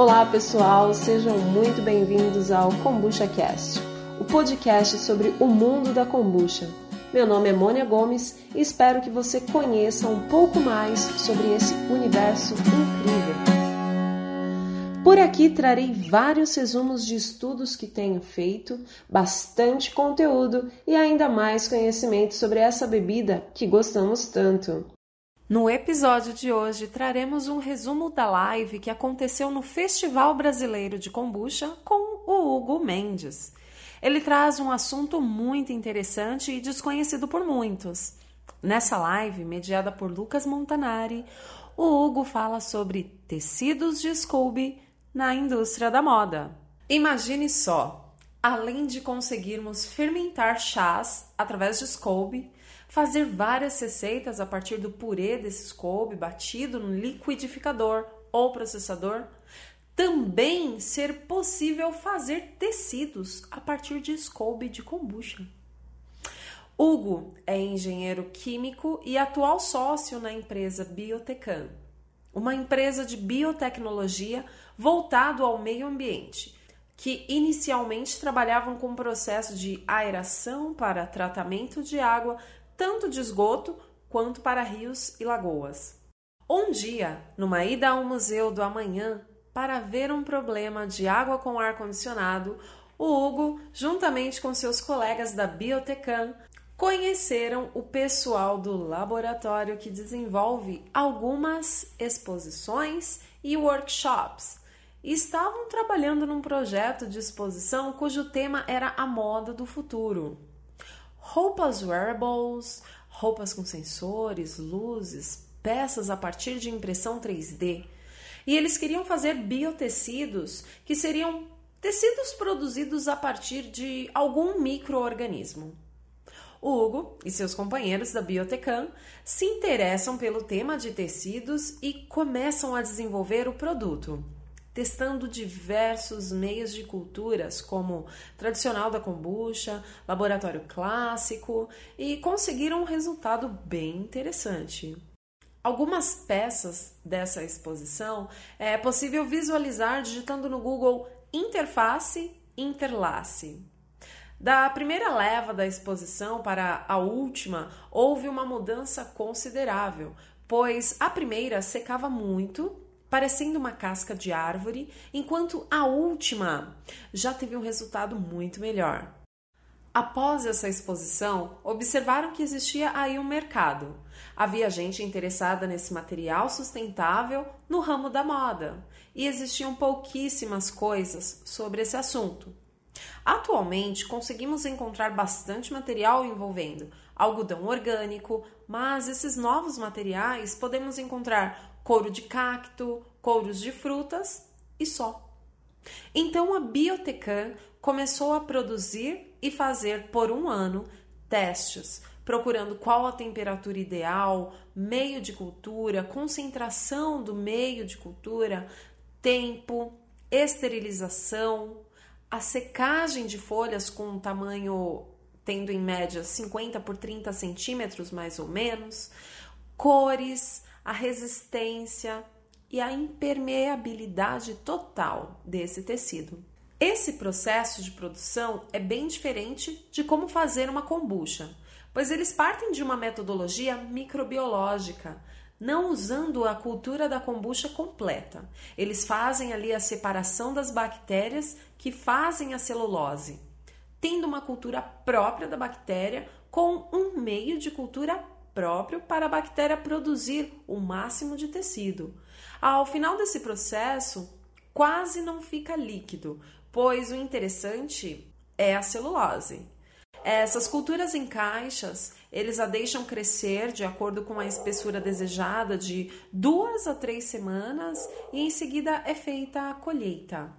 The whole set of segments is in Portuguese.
Olá pessoal, sejam muito bem-vindos ao Kombucha Cast, o podcast sobre o mundo da kombucha. Meu nome é Mônia Gomes e espero que você conheça um pouco mais sobre esse universo incrível. Por aqui trarei vários resumos de estudos que tenho feito, bastante conteúdo e ainda mais conhecimento sobre essa bebida que gostamos tanto. No episódio de hoje, traremos um resumo da live que aconteceu no Festival Brasileiro de Kombucha com o Hugo Mendes. Ele traz um assunto muito interessante e desconhecido por muitos. Nessa live, mediada por Lucas Montanari, o Hugo fala sobre tecidos de SCOBY na indústria da moda. Imagine só, além de conseguirmos fermentar chás através de SCOBY, fazer várias receitas a partir do purê desse SCOBY batido no liquidificador ou processador. Também ser possível fazer tecidos a partir de SCOBY de kombucha. Hugo é engenheiro químico e atual sócio na empresa Biotecam, uma empresa de biotecnologia voltado ao meio ambiente, que inicialmente trabalhavam com o processo de aeração para tratamento de água tanto de esgoto quanto para rios e lagoas. Um dia, numa ida ao Museu do Amanhã, para ver um problema de água com ar-condicionado, o Hugo, juntamente com seus colegas da Biotecam, conheceram o pessoal do laboratório que desenvolve algumas exposições e workshops. E estavam trabalhando num projeto de exposição cujo tema era a moda do futuro. Roupas wearables, roupas com sensores, luzes, peças a partir de impressão 3D. E eles queriam fazer biotecidos, que seriam tecidos produzidos a partir de algum micro-organismo. O Hugo e seus companheiros da Biotecam se interessam pelo tema de tecidos e começam a desenvolver o produto, testando diversos meios de culturas, como tradicional da kombucha, laboratório clássico, e conseguiram um resultado bem interessante. Algumas peças dessa exposição é possível visualizar digitando no Google interface interlace. Da primeira leva da exposição para a última, houve uma mudança considerável, pois a primeira secava muito, parecendo uma casca de árvore, enquanto a última já teve um resultado muito melhor. Após essa exposição, observaram que existia aí um mercado. Havia gente interessada nesse material sustentável no ramo da moda, e existiam pouquíssimas coisas sobre esse assunto. Atualmente, conseguimos encontrar bastante material envolvendo algodão orgânico, mas esses novos materiais podemos encontrar couro de cacto, couros de frutas e só. Então a Biotecam começou a produzir e fazer por um ano testes, procurando qual a temperatura ideal, meio de cultura, concentração do meio de cultura, tempo, esterilização, a secagem de folhas com um tamanho tendo em média 50 por 30 centímetros mais ou menos, cores, a resistência e a impermeabilidade total desse tecido. Esse processo de produção é bem diferente de como fazer uma kombucha, pois eles partem de uma metodologia microbiológica, não usando a cultura da kombucha completa. Eles fazem ali a separação das bactérias que fazem a celulose, tendo uma cultura própria da bactéria com um meio de cultura próprio para a bactéria produzir o máximo de tecido. Ao final desse processo, quase não fica líquido, pois o interessante é a celulose. Essas culturas em caixas, eles a deixam crescer de acordo com a espessura desejada de 2 a 3 semanas e em seguida é feita a colheita.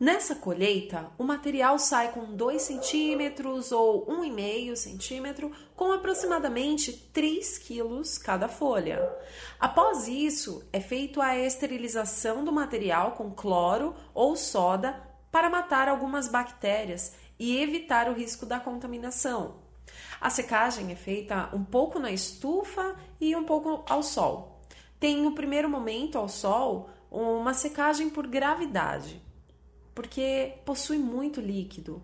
Nessa colheita, o material sai com 2 centímetros ou 1,5 centímetro, com aproximadamente 3 quilos cada folha. Após isso, é feita a esterilização do material com cloro ou soda para matar algumas bactérias e evitar o risco da contaminação. A secagem é feita um pouco na estufa e um pouco ao sol. Tem o primeiro momento ao sol, uma secagem por gravidade, porque possui muito líquido.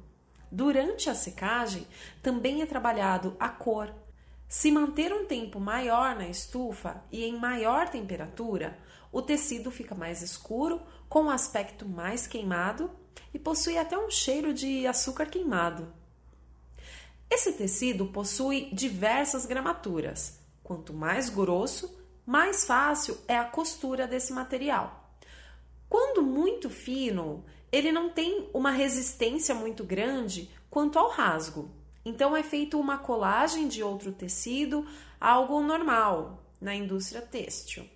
Durante a secagem, também é trabalhado a cor. Se manter um tempo maior na estufa e em maior temperatura, o tecido fica mais escuro, com um aspecto mais queimado e possui até um cheiro de açúcar queimado. Esse tecido possui diversas gramaturas. Quanto mais grosso, mais fácil é a costura desse material. Quando muito fino, ele não tem uma resistência muito grande quanto ao rasgo. Então, é feita uma colagem de outro tecido, algo normal na indústria têxtil,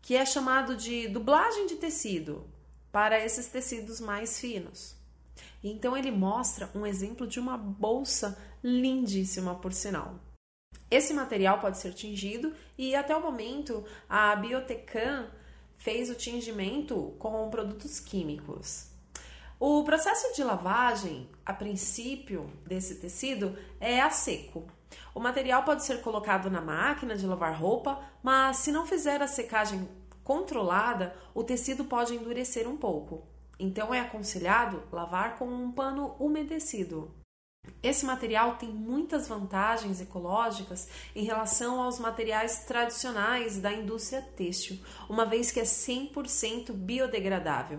que é chamado de dublagem de tecido para esses tecidos mais finos. Então, ele mostra um exemplo de uma bolsa lindíssima, por sinal. Esse material pode ser tingido e, até o momento, a Biotecam fez o tingimento com produtos químicos. O processo de lavagem, a princípio, desse tecido é a seco. O material pode ser colocado na máquina de lavar roupa, mas se não fizer a secagem controlada, o tecido pode endurecer um pouco. Então é aconselhado lavar com um pano umedecido. Esse material tem muitas vantagens ecológicas em relação aos materiais tradicionais da indústria têxtil, uma vez que é 100% biodegradável.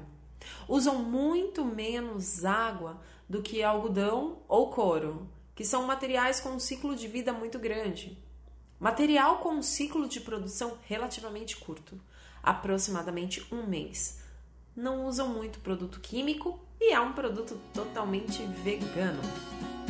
Usam muito menos água do que algodão ou couro, que são materiais com um ciclo de vida muito grande. Material com um ciclo de produção relativamente curto, aproximadamente um mês. Não usam muito produto químico e é um produto totalmente vegano.